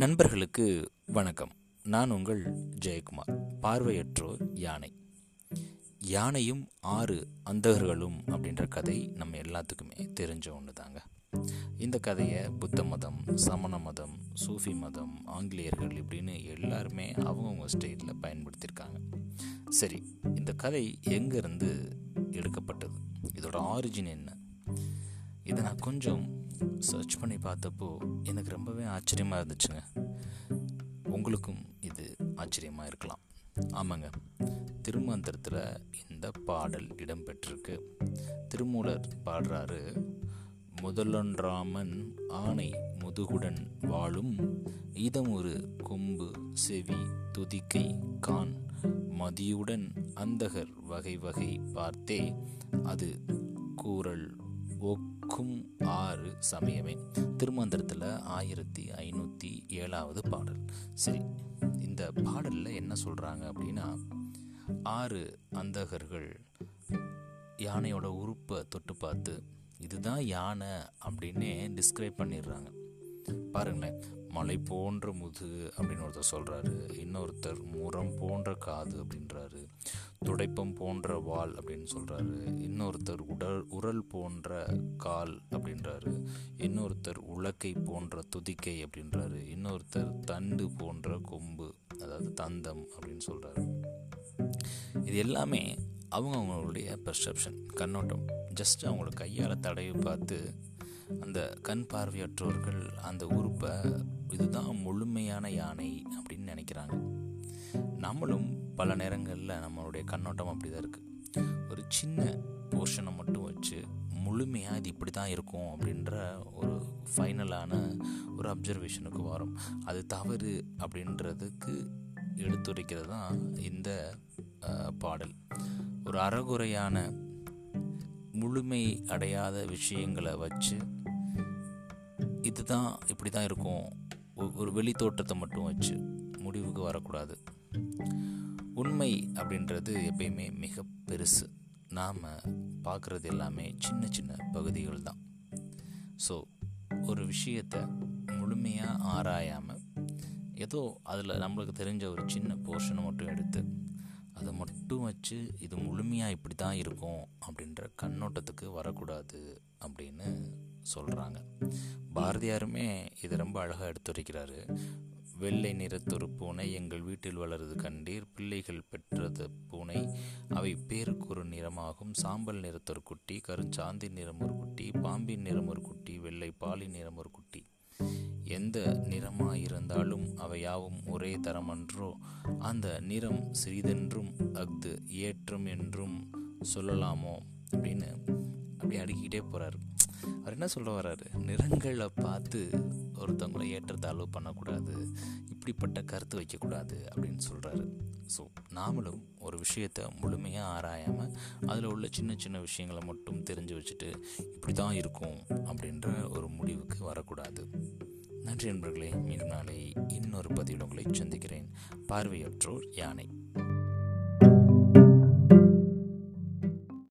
நண்பர்களுக்கு வணக்கம். நான் உங்கள் ஜெயக்குமார். பார்வையற்றோர் யானை. யானையும் 6 அந்தகர்களும் அப்படின்ற கதை நம்ம எல்லாத்துக்குமே தெரிஞ்ச ஒன்று தாங்க. இந்த கதையை புத்த மதம், சமண மதம், சூஃபி மதம், ஆங்கிலேயர்கள் இப்படின்னு எல்லாருமே அவங்கவுங்க ஸ்டைலில் பயன்படுத்தியிருக்காங்க. சரி, இந்த கதை எங்கேருந்து எடுக்கப்பட்டது, இதோட ஆரிஜின் என்ன, இதை நான் கொஞ்சம் சர்ச் பண்ணி பார்த்தப்போ எனக்கு ரொம்பவே ஆச்சரியமாக இருந்துச்சுங்க. உங்களுக்கும் இது ஆச்சரியமாக இருக்கலாம். ஆமாங்க, திருமந்திரத்தில் இந்த பாடல் இடம்பெற்றிருக்கு. திருமூலர் பாடுறாரு: முதலொன்றாமன் ஆணை முதுகுடன் வாழும் இதமொரு கொம்பு செவி துதிக்கை கான் மதியுடன் அந்தகர் வகை வகை பார்த்தே அது கூறல் ஒக்கும் 6 சமயமே. திருமந்திரத்தில் 1507 பாடல். சரி, இந்த பாடலில் என்ன சொல்கிறாங்க அப்படின்னா, 6 அந்தகர்கள் யானையோட உறுப்பை தொட்டு பார்த்து இதுதான் யானை அப்படின்னே டிஸ்கிரைப் பண்ணிடுறாங்க. பாருங்களேன், மலை போன்ற முதுகு அப்படின்னு ஒருத்தர் சொல்கிறாரு, இன்னொருத்தர் முரம் போன்ற காது அப்படின்றாரு, துடைப்பம் போன்ற வால் அப்படின்னு சொல்கிறாரு, இன்னொருத்தர் உரல் போன்ற கால் அப்படின்றாரு, இன்னொருத்தர் உலக்கை போன்ற துதிக்கை அப்படின்றாரு, இன்னொருத்தர் தண்டு போன்ற கொம்பு அதாவது தந்தம் அப்படின்னு சொல்கிறாரு. இது எல்லாமே அவங்கவுங்களுடைய பெர்செப்ஷன், கண்ணோட்டம். ஜஸ்ட் அவங்களோட கையால் தடவி பார்த்து அந்த கண் பார்வையற்றோர்கள் அந்த உறுப்பை இதுதான் முழுமையான யானை அப்படின்னு நினைக்கிறாங்க. நம்மளும் பல நேரங்களில் நம்மளுடைய கண்ணோட்டம் அப்படி தான் இருக்குது. ஒரு சின்ன போர்ஷனை மட்டும் வச்சு முழுமையாக இது இப்படி தான் இருக்கும் அப்படின்ற ஒரு ஃபைனலான ஒரு அப்சர்வேஷனுக்கு வரும். அது தவறு அப்படின்றதுக்கு எடுத்துரைக்கிறது தான் இந்த பாடல். ஒரு அறகுறையான முழுமை அடையாத விஷயங்களை வச்சு இதுதான் இப்படி தான் இருக்கும், ஒரு வெளி தோற்றத்தை மட்டும் வச்சு முடிவுக்கு வரக்கூடாது. உண்மை அப்படின்றது எப்பயுமே மிக பெருசு. நாம் பார்க்குறது எல்லாமே சின்ன சின்ன பகுதிகள் தான். ஸோ ஒரு விஷயத்தை முழுமையாக ஆராயாமல் ஏதோ அதில் நம்மளுக்கு தெரிஞ்ச ஒரு சின்ன போர்ஷனை மட்டும் எடுத்து அதை மட்டும் வச்சு இது முழுமையாக இப்படி தான் இருக்கும் அப்படின்ற கண்ணோட்டத்துக்கு வரக்கூடாது அப்படின்னு சொல்கிறாங்க. பாரதியாருமே இதை ரொம்ப அழகாக எடுத்துரைக்கிறாரு. வெள்ளை நிறத்தொரு பூனை எங்கள் வீட்டில் வளருது கண்டீர், பிள்ளைகள் பெற்றது பூனை அவை பேருக்கு ஒரு நிறமாகும், சாம்பல் நிறத்தொரு குட்டி, கருஞ்சாந்தி நிறம் ஒரு குட்டி, பாம்பின் நிறம் ஒரு குட்டி, வெள்ளை பாலி நிறம் ஒரு குட்டி, எந்த நிறமாயிருந்தாலும் அவையாவும் ஒரே தரமன்றோ, அந்த நிறம் சிறிதென்றும் அஃது ஏற்றம் என்றும் சொல்லலாமோ அப்படின்னு அப்படியே அடுக்கிக்கிட்டே போகிறாரு. அவர் என்ன சொல்ல வர்றாரு, நிறங்களை பார்த்து ஒருத்தவங்களை ஏற்றத்தாழ்வு பண்ணக்கூடாது, இப்படிப்பட்ட கருத்து வைக்கக்கூடாது அப்படின்னு சொல்கிறாரு. ஸோ நாமளும் ஒரு விஷயத்தை முழுமையாக ஆராயாமல் அதில் உள்ள சின்ன சின்ன விஷயங்களை மட்டும் தெரிஞ்சு வச்சுட்டு இப்படி தான் இருக்கும் அப்படின்ற ஒரு முடிவுக்கு வரக்கூடாது. நன்றி நண்பர்களே. மீண்டும் நாளை இன்னொரு பதிவில் உங்களை சந்திக்கிறேன். பார்வையற்றோர் யானை.